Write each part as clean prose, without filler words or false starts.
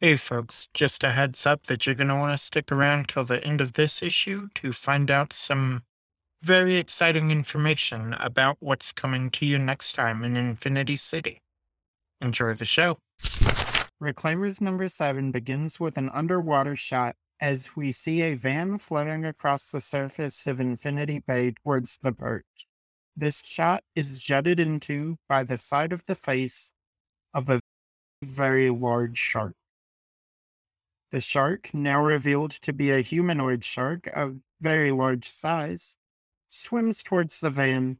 Hey folks, just a heads up that you're going to want to stick around till the end of this issue to find out some very exciting information about what's coming to you next time in Infinity City. Enjoy the show. Reclaimers number 7 begins with an underwater shot as we see a van floating across the surface of Infinity Bay towards the Perch. This shot is jutted into by the side of the face of a very large shark. The shark, now revealed to be a humanoid shark of very large size, swims towards the van,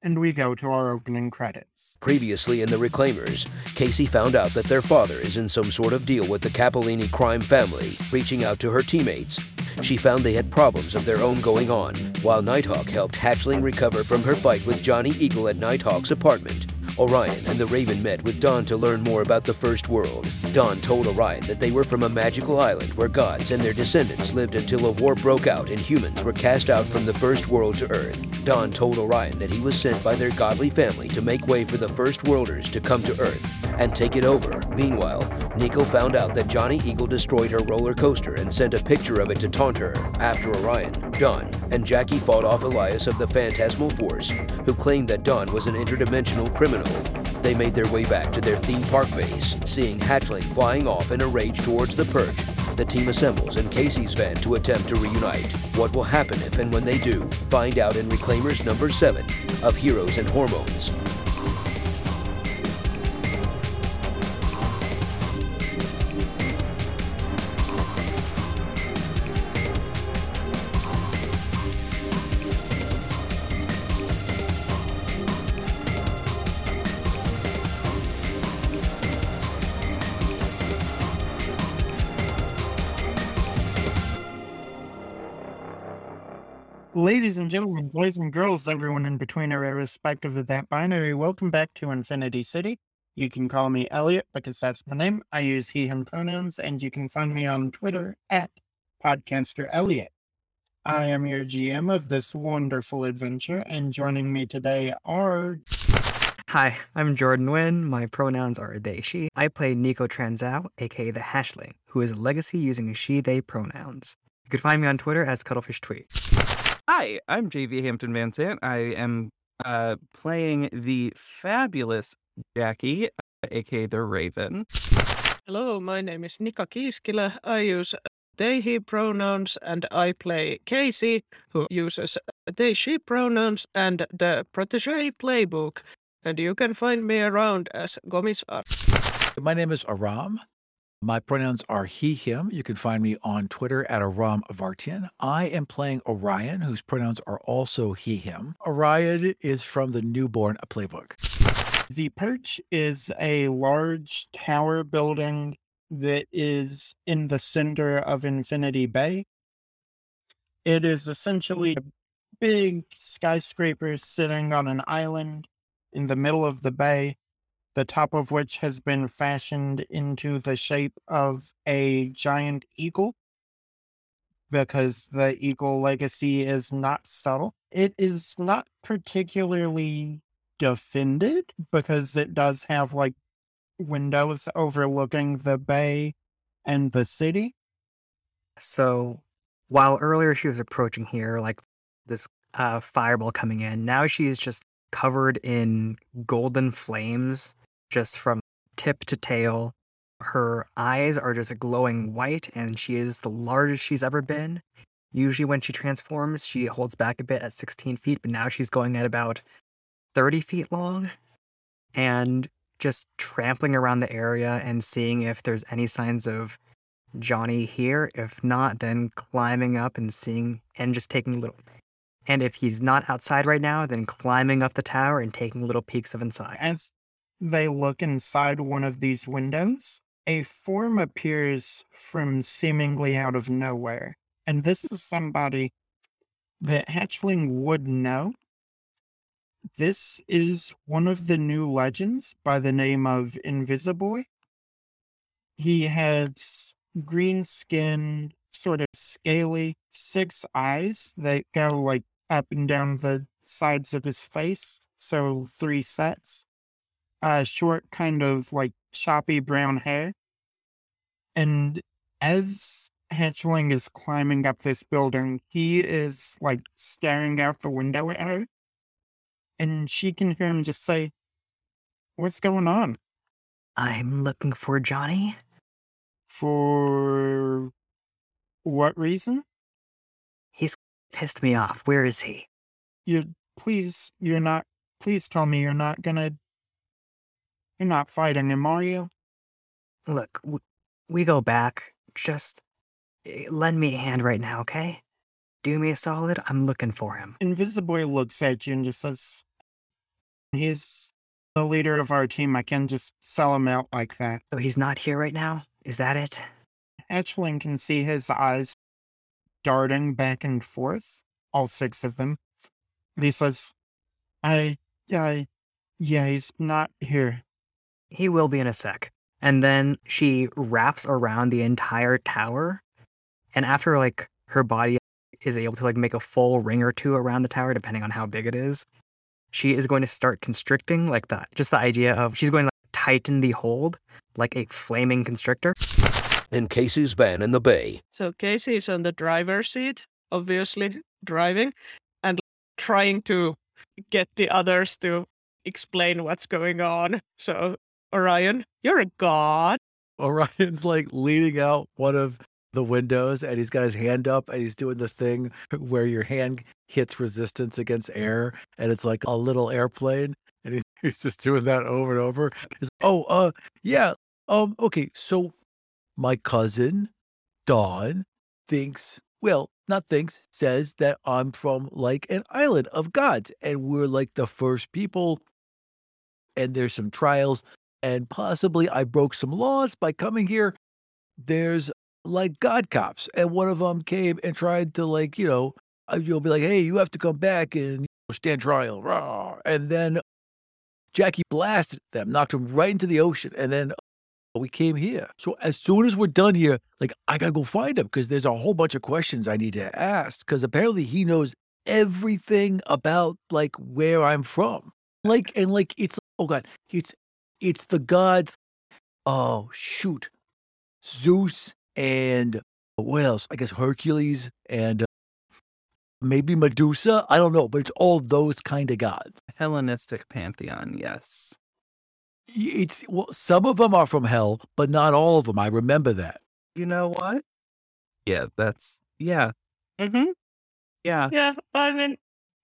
and we go to our opening credits. Previously in The Reclaimers, Casey found out that their father is in some sort of deal with the Cappellini crime family, reaching out to her teammates. She found they had problems of their own going on, while Nighthawk helped Hatchling recover from her fight with Johnny Eagle at Nighthawk's apartment. Orion and the Raven met with Don to learn more about the First World. Don told Orion that they were from a magical island where gods and their descendants lived until a war broke out and humans were cast out from the First World to Earth. Don told Orion that he was sent by their godly family to make way for the First Worlders to come to Earth and take it over. Meanwhile, Nico found out that Johnny Eagle destroyed her roller coaster and sent a picture of it to taunt her. After Orion, Don and Jackie fought off Elias of the Phantasmal Force, who claimed that Don was an interdimensional criminal. They made their way back to their theme park base, seeing Hatchling flying off in a rage towards the Perch. The team assembles in Casey's van to attempt to reunite. What will happen if and when they do? Find out in Reclaimers number 7 of Heroes and Hormones. Ladies and gentlemen, boys and girls, everyone in between or irrespective of that binary, welcome back to Infinity City. You can call me Elliot because that's my name. I use he, him pronouns, and you can find me on Twitter at PodcasterElliot. I am your GM of this wonderful adventure, and joining me today are... Hi, I'm Jordan Nguyen. My pronouns are they, she. I play Nico Tran, aka the Hatchling, who is a legacy using she, they pronouns. You can find me on Twitter as Cuttlefish Tweet. Hi, I'm JV Hampton Vincent. I am playing the fabulous Jackie, aka The Raven. Hello, my name is Nika Kiskila. I use they, he pronouns, and I play Casey, who uses they, she pronouns and the protégé playbook. And you can find me around as Gomis Art. My name is Aram. My pronouns are he, him. You can find me on Twitter at Aram Vartian. I am playing Orion, whose pronouns are also he, him. Orion is from the Newborn Playbook. The Perch is a large tower building that is in the center of Infinity Bay. It is essentially a big skyscraper sitting on an island in the middle of the bay, the top of which has been fashioned into the shape of a giant eagle, because the eagle legacy is not subtle. It is not particularly defended, because it does have, like, windows overlooking the bay and the city. So, while earlier she was approaching here, like, this fireball coming in, now she is just covered in golden flames. Just from tip to tail, her eyes are just glowing white, and she is the largest she's ever been. Usually when she transforms, she holds back a bit at 16 feet, but now she's going at about 30 feet long, and just trampling around the area and seeing if there's any signs of Johnny here. If not, then climbing up and seeing, and just taking little... And if he's not outside right now, then climbing up the tower and taking little peeks of inside. As they look inside one of these windows, a form appears from seemingly out of nowhere. And this is somebody that Hatchling would know. This is one of the new legends by the name of Invisiboy. He has green skin, sort of scaly, 6 eyes that go like up and down the sides of his face. So 3 sets. Short, kind of like choppy brown hair. And as Hatchling is climbing up this building, he is like staring out the window at her, and she can hear him just say, "What's going on?" "I'm looking for Johnny." "For what reason?" "He's pissed me off. Where is he?" Please tell me you're not fighting him, are you?" "Look, we go back. Just lend me a hand right now, okay? Do me a solid. I'm looking for him." Invisiboy looks at you and just says, "He's the leader of our team. I can just sell him out like that." "So he's not here right now? Is that it?" Hatchling can see his eyes darting back and forth, all six of them. And he says, Yeah, he's not here." "He will be in a sec." And then she wraps around the entire tower. And after, like, her body is able to, like, make a full ring or two around the tower, depending on how big it is, she is going to start constricting, like, just the idea of, she's going to, like, tighten the hold like a flaming constrictor. In Casey's van in the bay. So Casey's on the driver's seat, obviously driving, and trying to get the others to explain what's going on. So, Orion, you're a god. Orion's like leaning out one of the windows, and he's got his hand up, and he's doing the thing where your hand hits resistance against air, and it's like a little airplane, and he's just doing that over and over. He's like, okay, so my cousin, Don, says that I'm from, like, an island of gods, and we're, like, the first people, and there's some trials, and possibly I broke some laws by coming here. There's, like, god cops, and one of them came and tried to, like, you know, you'll be like, "Hey, you have to come back and stand trial." Rah! And then Jackie blasted them, knocked them right into the ocean, and then we came here. So as soon as we're done here, like, I gotta go find him, because there's a whole bunch of questions I need to ask, because apparently he knows everything about, like, where I'm from. Like, and, like, it's, oh god, it's the gods. Oh shoot, Zeus. And what else? I guess Hercules and maybe Medusa. I don't know, but it's all those kind of gods. Hellenistic pantheon, yes. Well, some of them are from hell, but not all of them. I remember that. You know what? Yeah, that's, yeah. Mm-hmm. Yeah. Yeah, I mean,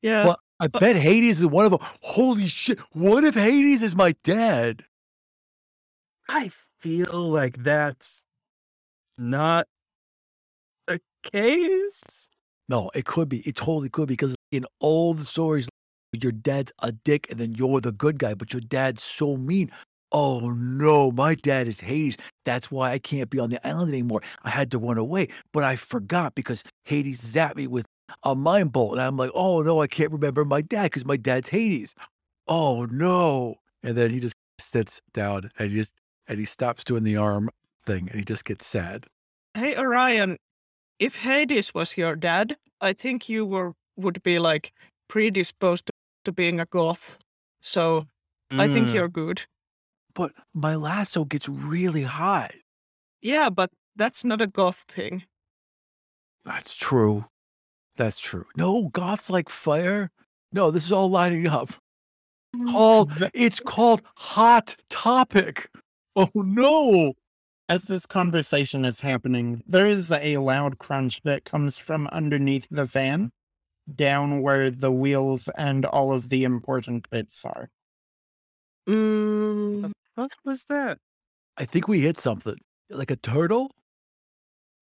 yeah. Well, I bet Hades is one of them. Holy shit, what if Hades is my dad? I feel like that's not a case. No, it could be. It totally could be, because in all the stories, your dad's a dick and then you're the good guy, but your dad's so mean. Oh no, my dad is Hades. That's why I can't be on the island anymore. I had to run away, but I forgot because Hades zapped me with a mind bolt, and I'm like, oh no, I can't remember my dad because my dad's Hades. Oh no. And then he just sits down and he stops doing the arm thing, and he just gets sad. Hey, Orion, if Hades was your dad, I think you would be, like, predisposed to being a goth. So I think you're good. But my lasso gets really hot. Yeah, but that's not a goth thing. That's true. No, goths like fire. No, this is all lighting up. It's called Hot Topic. Oh no. As this conversation is happening, there is a loud crunch that comes from underneath the van, down where the wheels and all of the important bits are. What was that? I think we hit something. Like a turtle?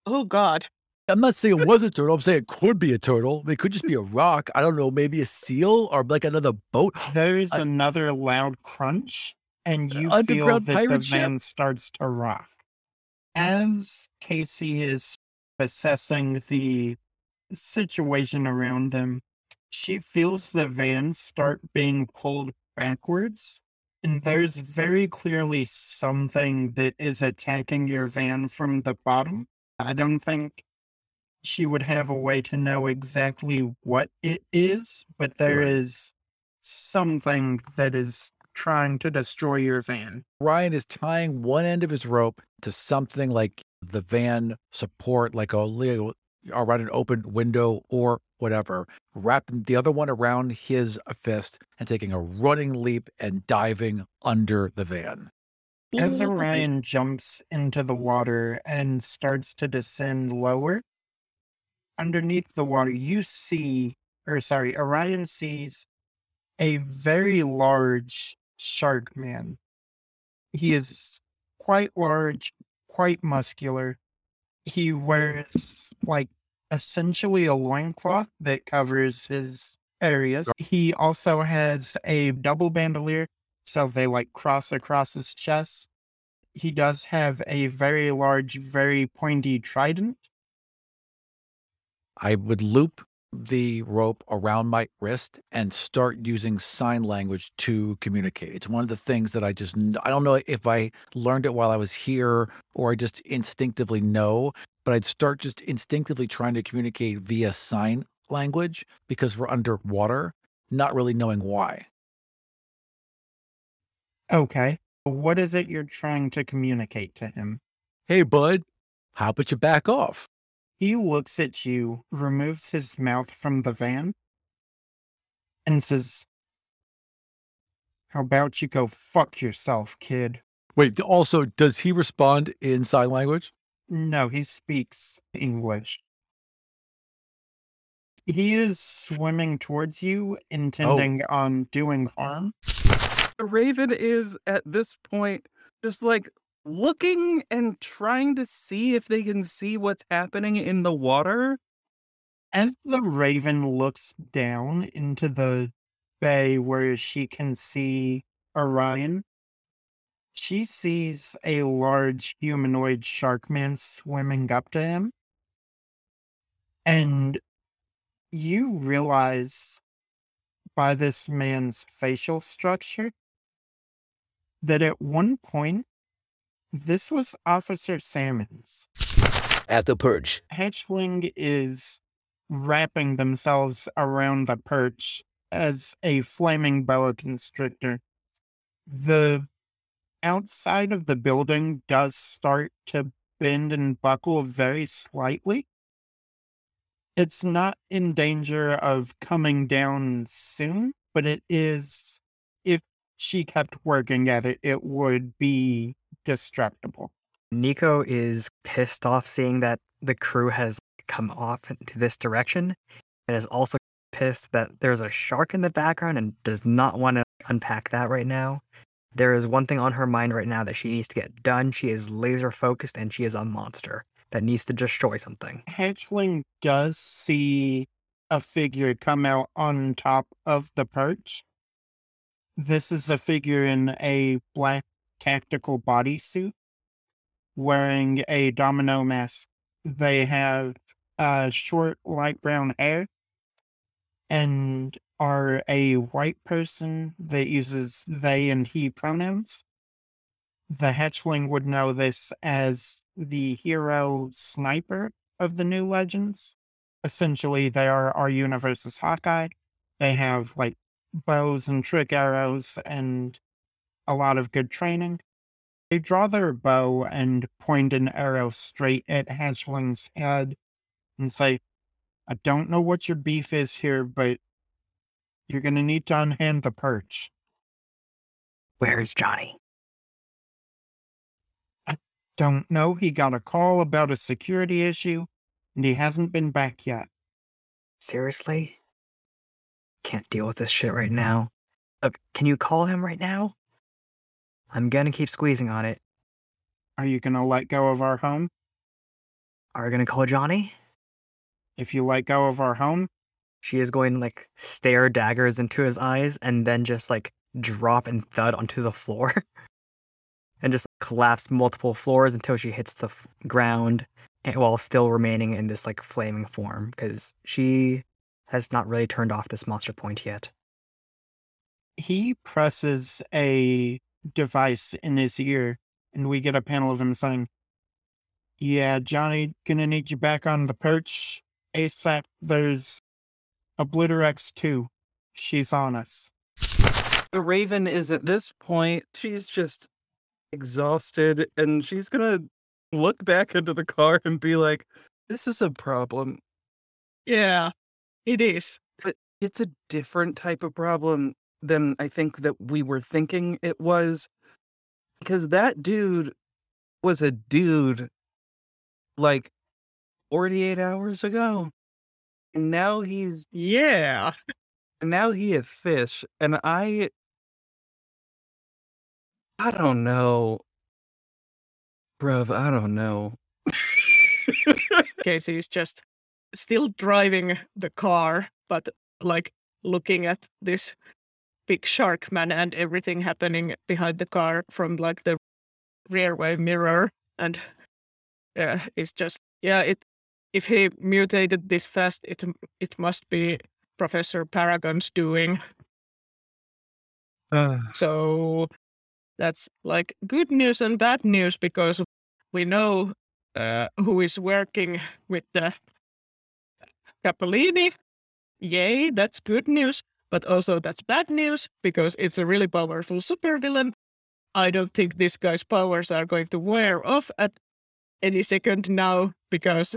Oh, God. I'm not saying it was a turtle. I'm saying it could be a turtle. It could just be a rock. I don't know, maybe a seal or, like, another boat. There is another loud crunch, and you feel that the van starts to rock. As Casey is assessing the situation around them, she feels the van start being pulled backwards, and there's very clearly something that is attacking your van from the bottom. I don't think she would have a way to know exactly what it is, but there is something that is trying to destroy your van. Ryan is tying one end of his rope to something like the van support, like around an open window or whatever, wrapping the other one around his fist and taking a running leap and diving under the van. As Orion jumps into the water and starts to descend lower, underneath the water, Orion sees a very large shark man. He is quite large, quite muscular. He wears essentially a loincloth that covers his areas. He also has a double bandolier, so they cross across his chest. He does have a very large, very pointy trident. I would loop the rope around my wrist and start using sign language to communicate. It's one of the things that I don't know if I learned it while I was here or I just instinctively know, but I'd start just instinctively trying to communicate via sign language because we're underwater, not really knowing why. Okay. What is it you're trying to communicate to him? Hey, bud, how about you back off? He looks at you, removes his mouth from the van, and says, "How about you go fuck yourself, kid?" Wait, also, does he respond in sign language? No, he speaks English. He is swimming towards you, intending on doing harm. The Raven is, at this point, just looking and trying to see if they can see what's happening in the water. As the Raven looks down into the bay where she can see Orion, she sees a large humanoid shark man swimming up to him. And you realize by this man's facial structure that at one point, this was Officer Salmons. At the Perch. Hatchling is wrapping themselves around the Perch as a flaming boa constrictor. The outside of the building does start to bend and buckle very slightly. It's not in danger of coming down soon, but it is, if she kept working at it, it would be destructible. Nico is pissed off seeing that the crew has come off into this direction and is also pissed that there's a shark in the background and does not want to unpack that right now. There is one thing on her mind right now that she needs to get done. She is laser focused and she is a monster that needs to destroy something. Hatchling does see a figure come out on top of the Perch. This is a figure in a black tactical bodysuit, wearing a domino mask. They have short, light brown hair and are a white person that uses they and he pronouns. The Hatchling would know this as the hero sniper of the New Legends. Essentially, they are our universe's Hawkeye. They have bows and trick arrows and a lot of good training. They draw their bow and point an arrow straight at Hatchling's head and say, "I don't know what your beef is here, but you're going to need to unhand the Perch." Where is Johnny? I don't know. He got a call about a security issue, and he hasn't been back yet. Seriously? Can't deal with this shit right now. Look, can you call him right now? I'm going to keep squeezing on it. Are you going to let go of our home? Are you going to call Johnny? If you let go of our home? She is going to, stare daggers into his eyes and then just, drop and thud onto the floor. And just collapse multiple floors until she hits the ground while still remaining in this, flaming form. Because she has not really turned off this monster point yet. He presses a device in his ear, and we get a panel of him saying, "Yeah, Johnny, gonna need you back on the Perch ASAP. There's a Blitter X2. She's on us." The Raven is, at this point, she's just exhausted, and she's gonna look back into the car and be like, this is a problem. Yeah, it is. But it's a different type of problem than I think that we were thinking it was. Because that dude was a dude like 48 hours ago. And now he's... Yeah. And now he a fish. And I don't know. Bruv, I don't know. Casey's just still driving the car, but like looking at this big shark man and everything happening behind the car from like the rearview mirror. And it's just, yeah, if he mutated this fast, it must be Professor Paragon's doing. So that's like good news and bad news, because we know who is working with the Cappellini. Yay, that's good news. But also that's bad news, because it's a really powerful supervillain. I don't think this guy's powers are going to wear off at any second now, because,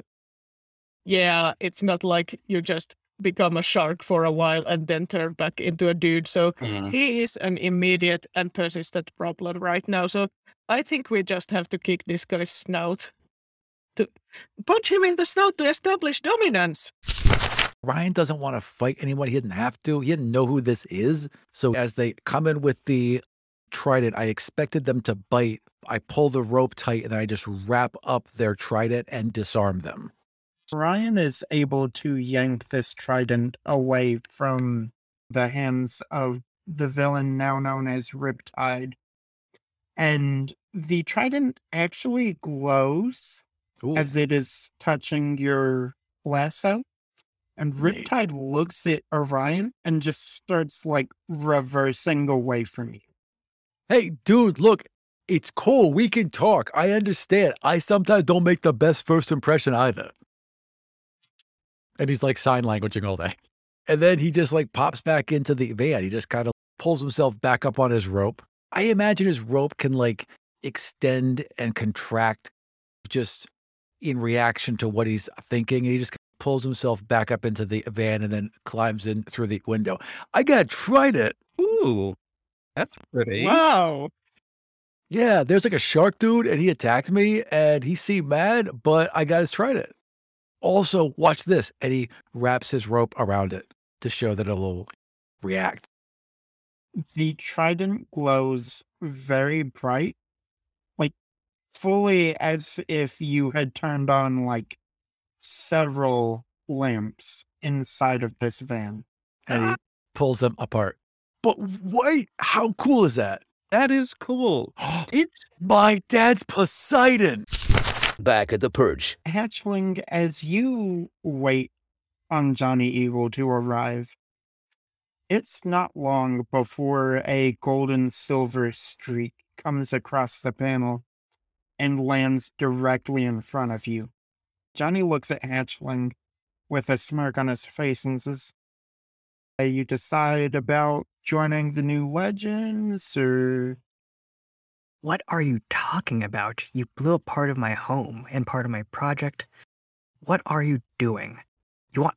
yeah, it's not like you just become a shark for a while and then turn back into a dude. So he is an immediate and persistent problem right now. So I think we just have to kick this guy's snout, to punch him in the snout to establish dominance. Ryan doesn't want to fight anyone. He didn't have to. He didn't know who this is. So as they come in with the trident, I expected them to bite. I pull the rope tight and then I just wrap up their trident and disarm them. Ryan is able to yank this trident away from the hands of the villain now known as Riptide. And the trident actually glows as it is touching your lasso. And Riptide looks at Orion and just starts like reversing away from you. Hey, dude, look, it's cool. We can talk. I understand. I sometimes don't make the best first impression either. And he's like sign languaging all day. And then he just like pops back into the van. He just kind of pulls himself back up on his rope. I imagine his rope can like extend and contract just in reaction to what he's thinking. And he just pulls himself back up into the van and then climbs in through the window. I got a trident. Ooh, that's pretty. Wow. Yeah, there's like a shark dude and he attacked me and he seemed mad, but I got his trident. Also, watch this. And he wraps his rope around it to show that it'll react. The trident glows very bright, like fully as if you had turned on like several lamps inside of this van. And he pulls them apart. But wait, how cool is that? That is cool. It's my dad's Poseidon. Back at the Purge. Hatchling, as you wait on Johnny Eagle to arrive, it's not long before a golden silver streak comes across the panel and lands directly in front of you. Johnny looks at Hatchling with a smirk on his face and says, you decide about joining the new legends, or... What are you talking about? You blew up part of my home and part of my project. What are you doing? You want...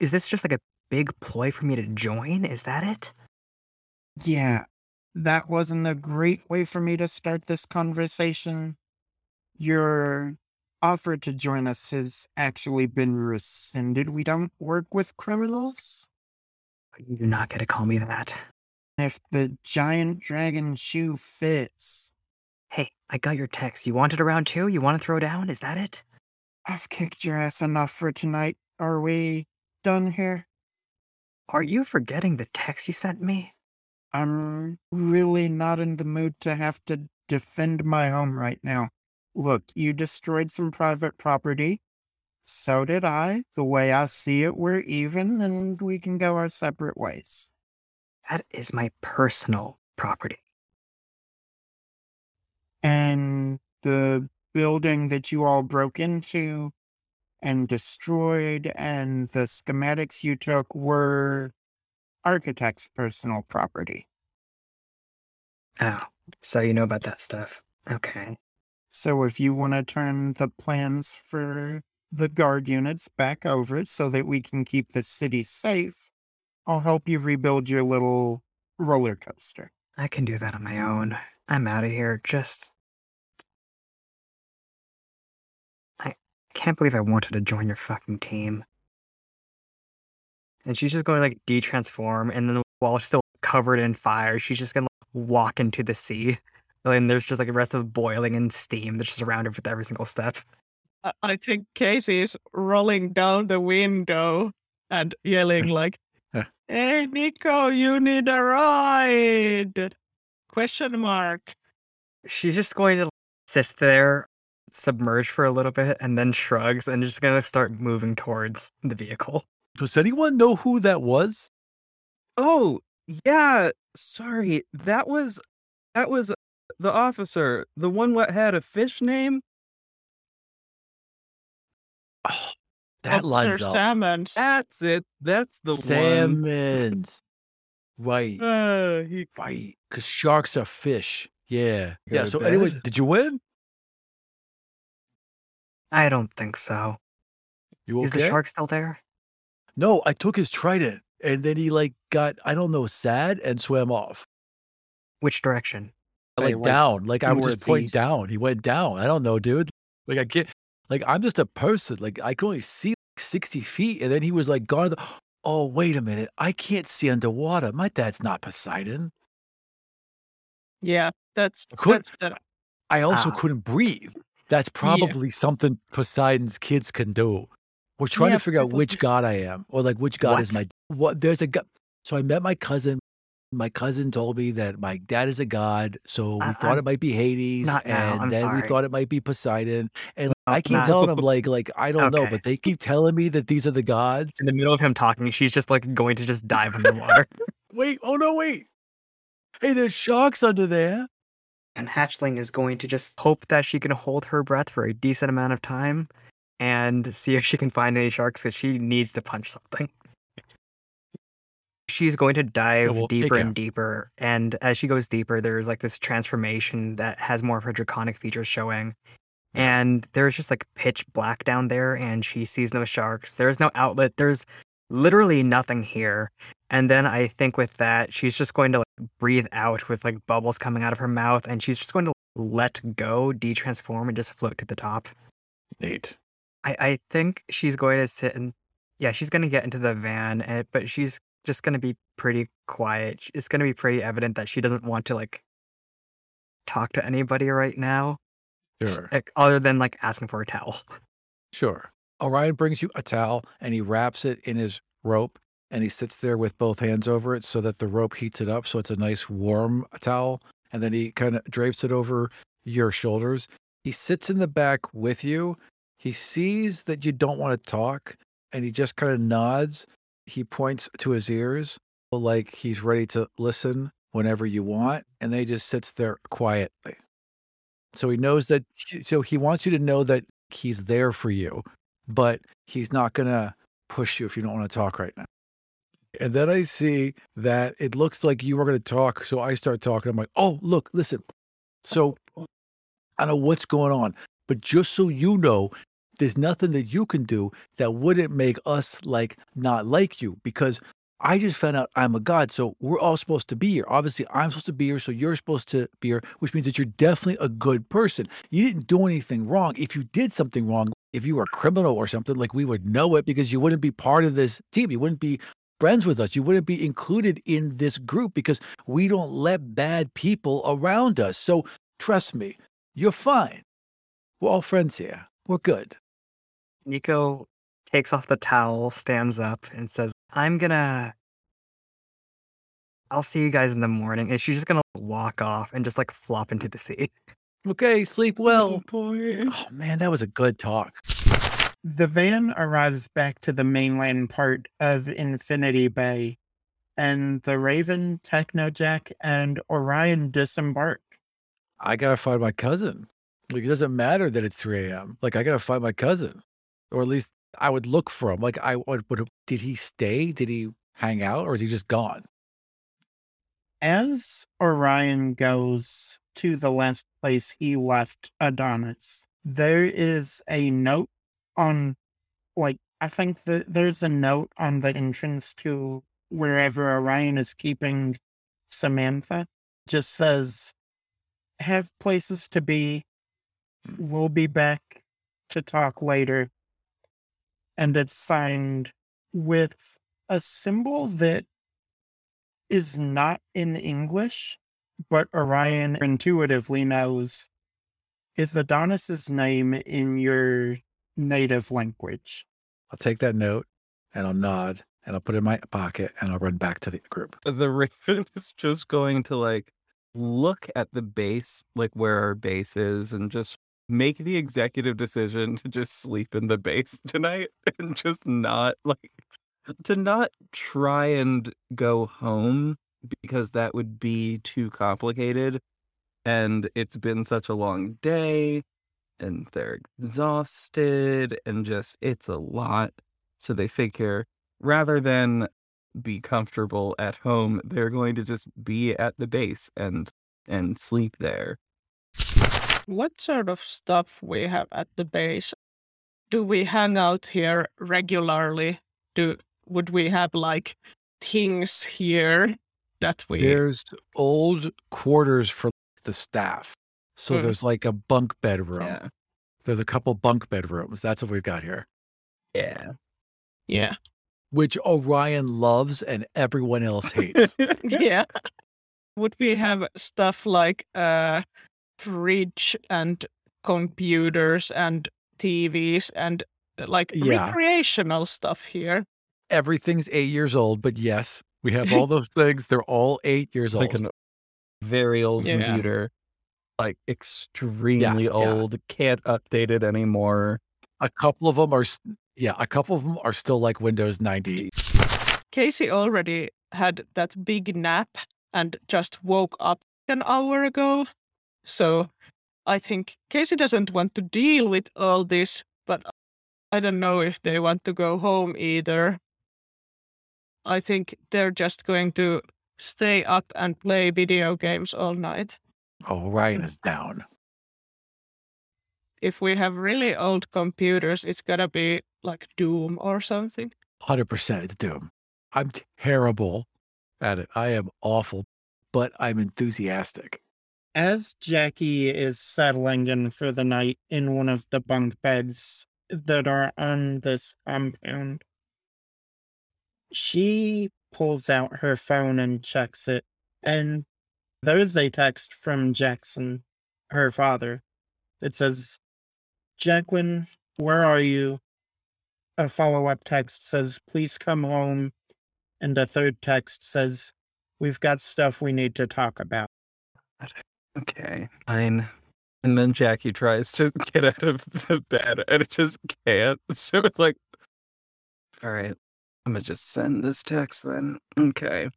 Is this just like a big ploy for me to join? Is that it? Yeah, that wasn't a great way for me to start this conversation. You're... offer to join us has actually been rescinded. We don't work with criminals. You do not get to call me that. If the giant dragon shoe fits. Hey, I got your text. You want it around too? You want to throw down? Is that it? I've kicked your ass enough for tonight. Are we done here? Are you forgetting the text you sent me? I'm really not in the mood to have to defend my home right now. Look, you destroyed some private property. So did I. The way I see it, we're even, and we can go our separate ways. That is my personal property. And the building that you all broke into and destroyed and the schematics you took were architect's personal property. Oh, so you know about that stuff. Okay. So if you want to turn the plans for the guard units back over so that we can keep the city safe, I'll help you rebuild your little roller coaster. I can do that on my own. I'm out of here. I can't believe I wanted to join your fucking team. And she's just going to, like, de-transform, and then while still covered in fire, she's just going to, like, walk into the sea. And there's just, like, a rest of boiling and steam that's just around her with every single step. I think Casey's rolling down the window and yelling, like, "Hey, Nico, you need a ride?" Question mark. She's just going to, like, sit there, submerge for a little bit, and then shrugs, and just going to start moving towards the vehicle. Does anyone know who that was? Oh, yeah. Sorry. That was the officer. The one that had a fish name. Oh, that lines up. Sammons. That's it. That's the Sammons. One. Sammons. Right. Right. Because sharks are fish. Yeah. Yeah. So anyways, did you win? I don't think so. You okay? Is the shark still there? No, I took his trident, and then he, like, got, I don't know, sad and swam off. Which direction? Like, down. Like, I would just point down. He went down. I don't know, dude. Like, I can't. Like, I'm just a person. Like, I can only see, like, 60 feet, and then he was, like, gone. Oh, wait a minute. I can't see underwater. My dad's not Poseidon. Yeah, I also couldn't breathe. That's probably something Poseidon's kids can do. We're trying to figure out which god I am, or, like, which god is my... What? There's a god. So I met my cousin. My cousin told me that my dad is a god, so we thought it might be Hades. We thought it might be Poseidon. And I keep telling him, like I don't know, but they keep telling me that these are the gods. In the middle of him talking, she's just, like, going to just dive underwater. Wait. Oh, no, wait. Hey, there's sharks under there. And Hatchling is going to just hope that she can hold her breath for a decent amount of time and see if she can find any sharks, because she needs to punch something. She's going to dive deeper and deeper, and as she goes deeper, there's, like, this transformation that has more of her draconic features showing, and there's just, like, pitch black down there, and she sees no sharks. There's no outlet. There's literally nothing here. And then I think with that, she's just going to, like, breathe out with, like, bubbles coming out of her mouth, and she's just going to let go, de-transform, and just float to the top. Neat. I think she's going to sit and, she's going to get into the van, but she's just going to be pretty quiet. It's going to be pretty evident that she doesn't want to, like, talk to anybody right now. Sure. Other than, like, asking for a towel. Sure. Orion brings you a towel, and he wraps it in his rope, and he sits there with both hands over it so that the rope heats it up, so it's a nice warm towel, and then he kind of drapes it over your shoulders. He sits in the back with you. He sees that you don't want to talk, and he just kind of nods. He points to his ears, like he's ready to listen whenever you want, and then he just sits there quietly. So he knows that, so he wants you to know that he's there for you, but he's not going to push you if you don't want to talk right now. And then I see that it looks like you were going to talk, so I start talking. I'm like, oh, look, listen. So I don't know what's going on, but just so you know, there's nothing that you can do that wouldn't make us, like, not like you, because I just found out I'm a god, so we're all supposed to be here. Obviously, I'm supposed to be here, so you're supposed to be here, which means that you're definitely a good person. You didn't do anything wrong. If you did something wrong, if you were a criminal or something, like, we would know it, because you wouldn't be part of this team. You wouldn't be friends with us. You wouldn't be included in this group, because we don't let bad people around us. So trust me, you're fine. We're all friends here. We're good. Nico takes off the towel, stands up, and says, I'll see you guys in the morning. And she's just going to walk off and just, like, flop into the sea. Okay, sleep well. Oh, man, that was a good talk. The van arrives back to the mainland part of Infinity Bay, and the Raven, Technojack, and Orion disembark. I got to find my cousin. Like, it doesn't matter that it's 3 a.m. Like, I got to find my cousin. Or at least I would look for him. Like, did he stay? Did he hang out? Or is he just gone? As Orion goes to the last place he left Adonis. There is a note on, like, I think that there's a note on the entrance to wherever Orion is keeping Samantha. Just says, have places to be. We'll be back to talk later. And it's signed with a symbol that is not in English, but Orion intuitively knows is Adonis's name in your native language. I'll take that note and I'll nod and I'll put it in my pocket and I'll run back to the group. The Raven is just going to look at the base, where our base is, and just make the executive decision to just sleep in the base tonight and just not to not try and go home, because that would be too complicated. And it's been such a long day and they're exhausted and just, it's a lot. So they figure rather than be comfortable at home, they're going to just be at the base and sleep there. What sort of stuff we have at the base? Do we hang out here regularly? Would we have things here that we... There's old quarters for the staff. So there's a bunk bedroom. Yeah. There's a couple bunk bedrooms. That's what we've got here. Yeah. Yeah. Which Orion loves and everyone else hates. Yeah. Would we have stuff like fridge and computers and TVs and recreational stuff here? Everything's 8 years old, but yes, we have all those things. They're all 8 years old. An very old computer, extremely old, can't update it anymore. A couple of them are still Windows 90. Casey already had that big nap and just woke up an hour ago. So I think Casey doesn't want to deal with all this, but I don't know if they want to go home either. I think they're just going to stay up and play video games all night. Orion is down. If we have really old computers, it's going to be Doom or something. 100% it's Doom. I'm terrible at it. I am awful, but I'm enthusiastic. As Jackie is settling in for the night in one of the bunk beds that are on this compound, she pulls out her phone and checks it, and there's a text from Jackson, her father. It says, Jacqueline, where are you? A follow-up text says, please come home. And a third text says, we've got stuff we need to talk about. Okay, fine. And then Jackie tries to get out of the bed and it just can't. So it's all right, I'm going to just send this text then. Okay.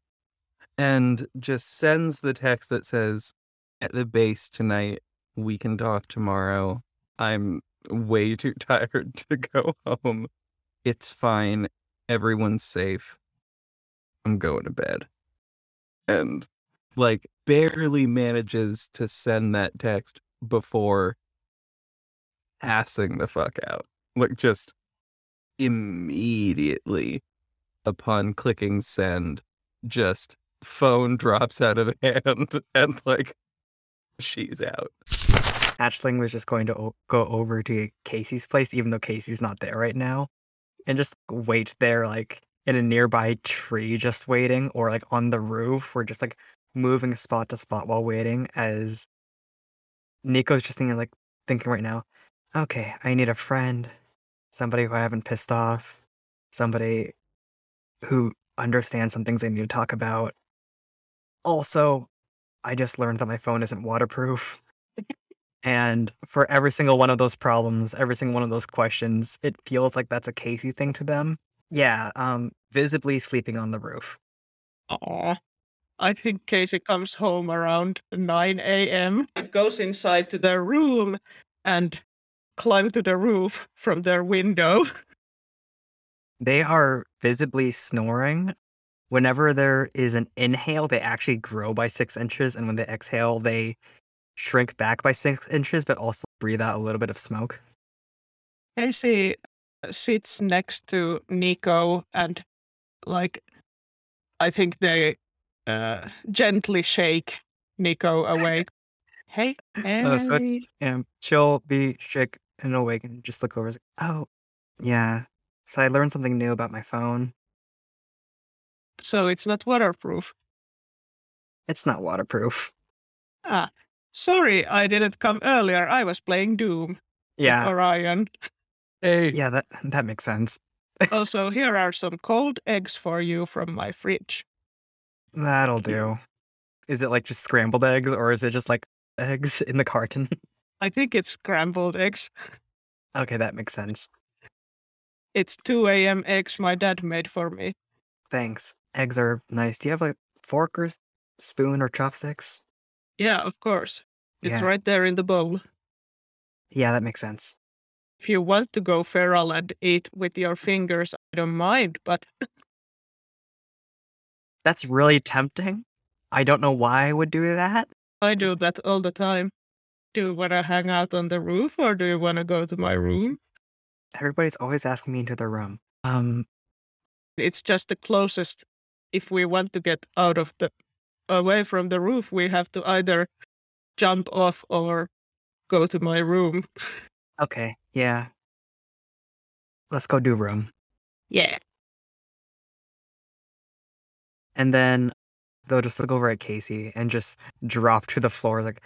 And just sends the text that says, at the base tonight, we can talk tomorrow. I'm way too tired to go home. It's fine. Everyone's safe. I'm going to bed. And barely manages to send that text before passing the fuck out. Just immediately upon clicking send, just phone drops out of hand and she's out. Hatchling was just going to go over to Casey's place, even though Casey's not there right now, and just wait there in a nearby tree, just waiting, or on the roof, or just moving spot to spot while waiting, as Nico's just thinking right now, okay, I need a friend, somebody who I haven't pissed off, somebody who understands some things I need to talk about. Also, I just learned that my phone isn't waterproof. And for every single one of those problems, every single one of those questions, it feels like that's a Casey thing to them. Yeah, visibly sleeping on the roof. Aw. I think Casey comes home around 9 a.m. and goes inside to their room and climbs to the roof from their window. They are visibly snoring. Whenever there is an inhale, they actually grow by 6 inches, and when they exhale, they shrink back by 6 inches, but also breathe out a little bit of smoke. Casey sits next to Nico and, like, I think they gently shake Nico awake. Hey, hey. Oh, so she'll be shook and awake and just look over and say, oh, yeah. So I learned something new about my phone. So it's not waterproof. It's not waterproof. Ah, sorry, I didn't come earlier. I was playing Doom. Yeah. With Orion. Hey. Yeah, that makes sense. Also, here are some cold eggs for you from my fridge. That'll do. Is it like just scrambled eggs, or is it just like eggs in the carton? I think it's scrambled eggs. Okay, that makes sense. It's 2 a.m. eggs my dad made for me. Thanks. Eggs are nice. Do you have like fork or spoon or chopsticks? Yeah, of course. It's right there in the bowl. Yeah, that makes sense. If you want to go feral and eat with your fingers, I don't mind, but... That's really tempting. I don't know why I would do that. I do that all the time. Do you want to hang out on the roof, or do you want to go to my room? Everybody's always asking me into their room. It's just the closest. If we want to get away from the roof, we have to either jump off or go to my room. Okay, yeah. Let's go do room. Yeah. And then they'll just look over at Casey and just drop to the floor like,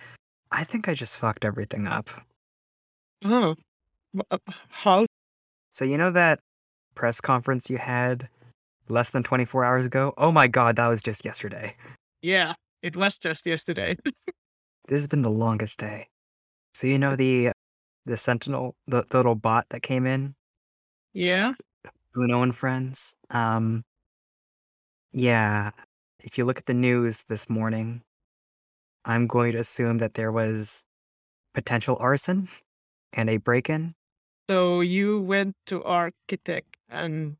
I think I just fucked everything up. Oh. How? So you know that press conference you had less than 24 hours ago? Oh my god, that was just yesterday. Yeah, it was just yesterday. This has been the longest day. So you know the Sentinel, the little bot that came in? Yeah. Uno and friends. Yeah, if you look at the news this morning, I'm going to assume that there was potential arson and a break-in. So you went to Architect and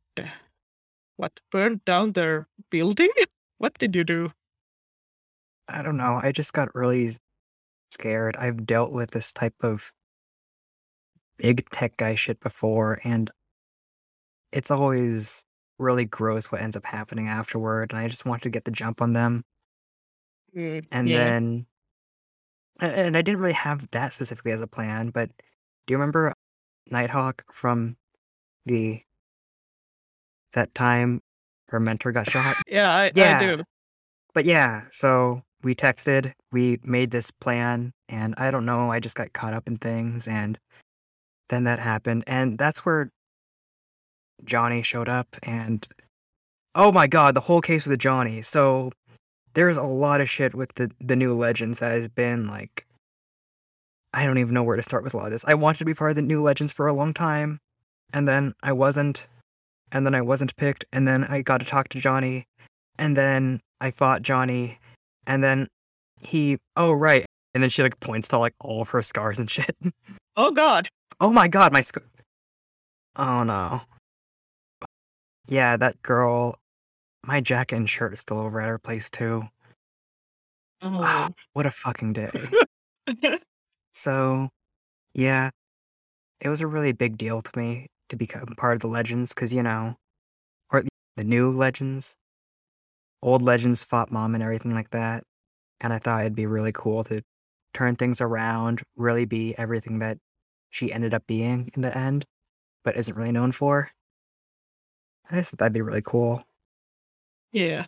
burned down their building? What did you do? I don't know. I just got really scared. I've dealt with this type of big tech guy shit before, and it's always really gross what ends up happening afterward, and I just wanted to get the jump on them. And I didn't really have that specifically as a plan, but do you remember Nighthawk from that time her mentor got shot? I do. But yeah, so we texted, we made this plan, and I don't know, I just got caught up in things, and then that happened, and that's where Johnny showed up, and oh my god, the whole case with the Johnny. So there's a lot of shit with the new Legends that has been like, I don't even know where to start with a lot of this. I wanted to be part of the new Legends for a long time, and then I wasn't, and then I wasn't picked, and then I got to talk to Johnny, and then I fought Johnny, and then he, oh right, and then she like points to like all of her scars and shit. Oh god. Oh my god, my scar. Oh no. Yeah, that girl, my jacket and shirt is still over at her place, too. Oh. Ah, what a fucking day. So, yeah, it was a really big deal to me to become part of the Legends, because, you know, or the new Legends, old Legends fought Mom and everything like that, and I thought it'd be really cool to turn things around, really be everything that she ended up being in the end, but isn't really known for. I just thought that'd be really cool. Yeah.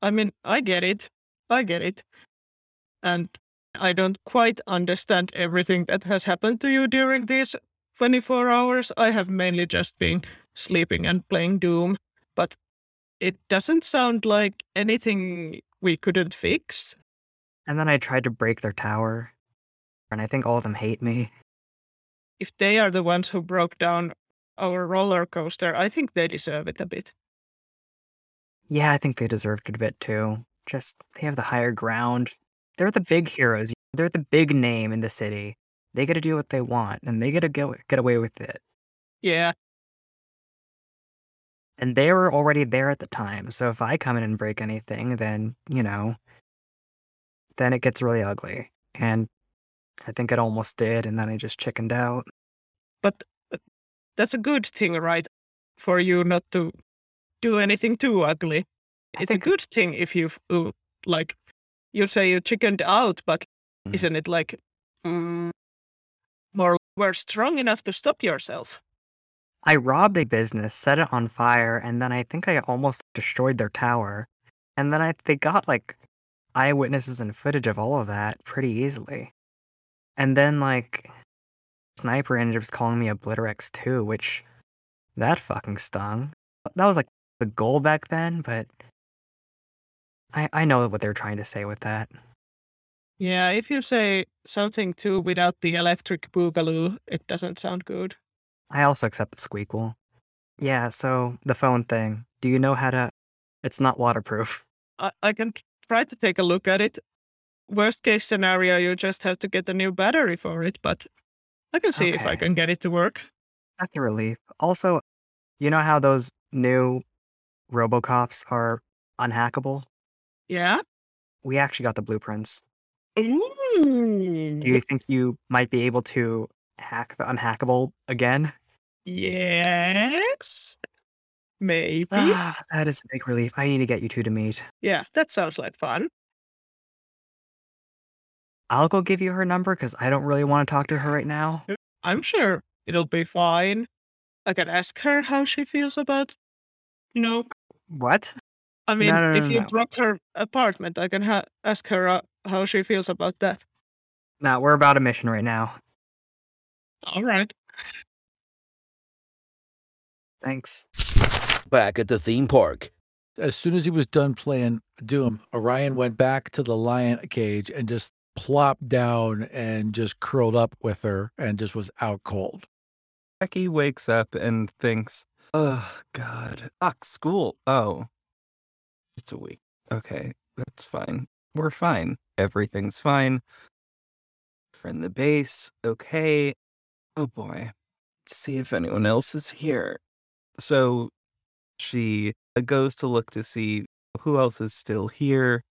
I mean, I get it. And I don't quite understand everything that has happened to you during these 24 hours. I have mainly just been sleeping and playing Doom. But it doesn't sound like anything we couldn't fix. And then I tried to break their tower. And I think all of them hate me. If they are the ones who broke down our roller coaster, I think they deserve it a bit. Yeah, I think they deserved it a bit too. Just, they have the higher ground. They're the big heroes. They're the big name in the city. They get to do what they want, and they get to get away with it. Yeah. And they were already there at the time, so if I come in and break anything, then, you know, then it gets really ugly. And I think it almost did, and then I just chickened out. But that's a good thing, right? For you not to do anything too ugly. It's a good thing if you, like, you say you chickened out, but isn't it like, more we're strong enough to stop yourself? I robbed a business, set it on fire, and then I think I almost destroyed their tower. And then they got, like, eyewitnesses and footage of all of that pretty easily. And then, like, Sniper ended up calling me a Blitter X2, which, that fucking stung. That was, like, the goal back then, but I know what they're trying to say with that. Yeah, if you say something too without the electric boogaloo, it doesn't sound good. I also accept the squeakle. Yeah, so the phone thing. Do you know how to... It's not waterproof. I can try to take a look at it. Worst case scenario, you just have to get a new battery for it, but I can see if I can get it to work. That's a relief. Also, you know how those new RoboCops are unhackable? Yeah? We actually got the blueprints. Ooh. Do you think you might be able to hack the unhackable again? Yes. Maybe. That is a big relief. I need to get you two to meet. Yeah, that sounds like fun. I'll go give you her number because I don't really want to talk to her right now. I'm sure it'll be fine. I can ask her how she feels about, What? I mean, if you broke her apartment, I can ask her how she feels about that. Nah, we're about a mission right now. All right. Thanks. Back at the theme park. As soon as he was done playing Doom, Orion went back to the lion cage and just plopped down and just curled up with her and just was out cold. Jackie wakes up and thinks, oh, God. Fuck, school. Oh. It's a week. Okay, that's fine. We're fine. Everything's fine. We're in the base. Okay. Oh boy, let's see if anyone else is here. So she goes to look to see who else is still here.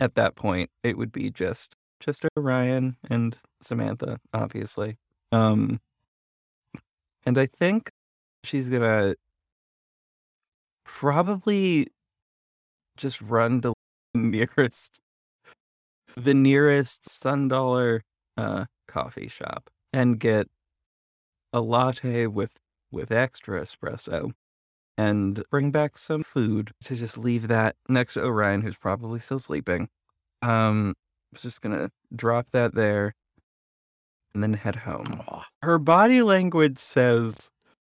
At that point, it would be just Orion and Samantha, obviously. And I think she's gonna probably just run to the nearest $1 coffee shop and get a latte with extra espresso and bring back some food to just leave that next to Orion, who's probably still sleeping. I was just going to drop that there and then head home. Her body language says,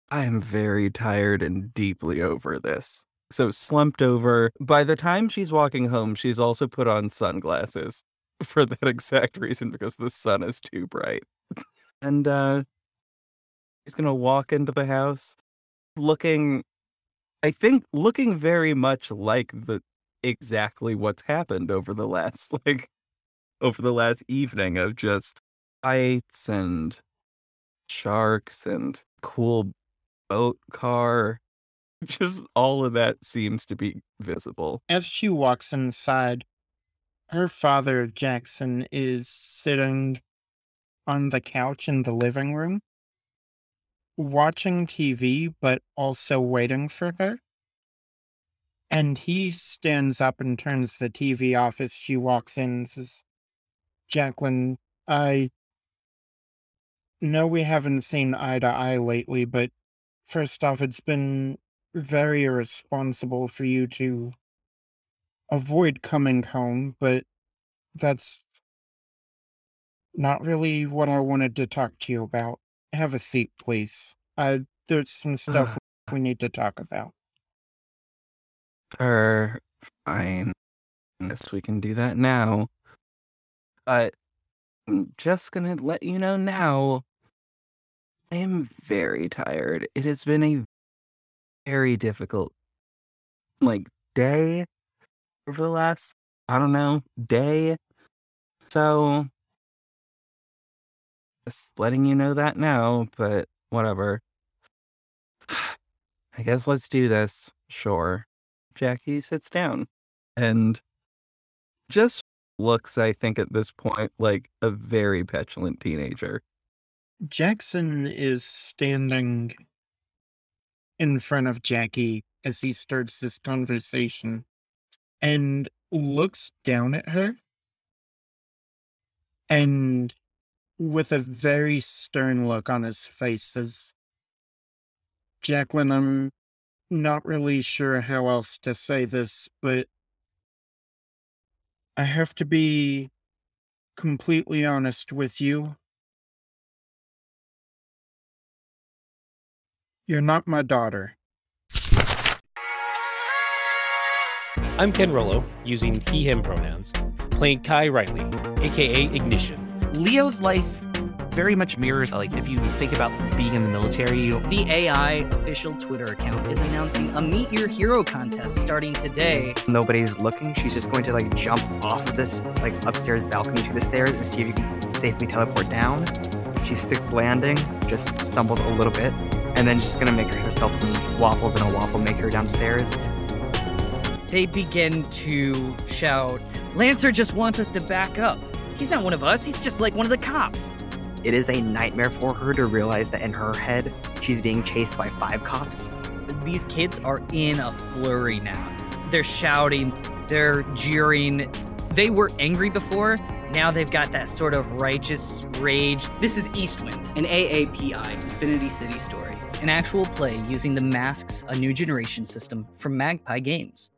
I am very tired and deeply over this. So slumped over. By the time she's walking home, she's also put on sunglasses for that exact reason, because the sun is too bright. And she's going to walk into the house looking very much like exactly what's happened over the last evening of just fights and sharks and cool boat car. Just all of that seems to be visible. As she walks inside, her father, Jackson, is sitting on the couch in the living room, watching TV, but also waiting for her. And he stands up and turns the TV off as she walks in and says, Jacqueline, I know we haven't seen eye to eye lately, but first off, it's been very irresponsible for you to avoid coming home, but that's not really what I wanted to talk to you about. Have a seat, please. There's some stuff we need to talk about. Fine. I guess we can do that now. I'm just gonna let you know now, I am very tired. It has been a very difficult day over the last day, so just letting you know that now, but whatever, I guess let's do this. Sure. Jackie sits down and just looks, I think at this point, like a very petulant teenager. Jackson is standing in front of Jackie as he starts this conversation and looks down at her and with a very stern look on his face says, Jacqueline, I'm not really sure how else to say this, but I have to be completely honest with you. You're not my daughter. I'm Ken Rollo, using he/him pronouns, playing Kai Riley, aka Ignition. Leo's life very much mirrors, like, if you think about being in the military. The AI official Twitter account is announcing a Meet Your Hero contest starting today. Nobody's looking. She's just going to, like, jump off of this, like, upstairs balcony to the stairs and see if you can safely teleport down. She sticks landing, just stumbles a little bit, and then she's going to make herself some waffles in a waffle maker downstairs. They begin to shout, Lancer just wants us to back up. He's not one of us. He's just like one of the cops. It is a nightmare for her to realize that in her head, she's being chased by 5 cops. These kids are in a flurry now. They're shouting, they're jeering. They were angry before. Now they've got that sort of righteous rage. This is Eastwind, an AAPI, Infinity City story, an actual play using the masks, a new generation system from Magpie Games.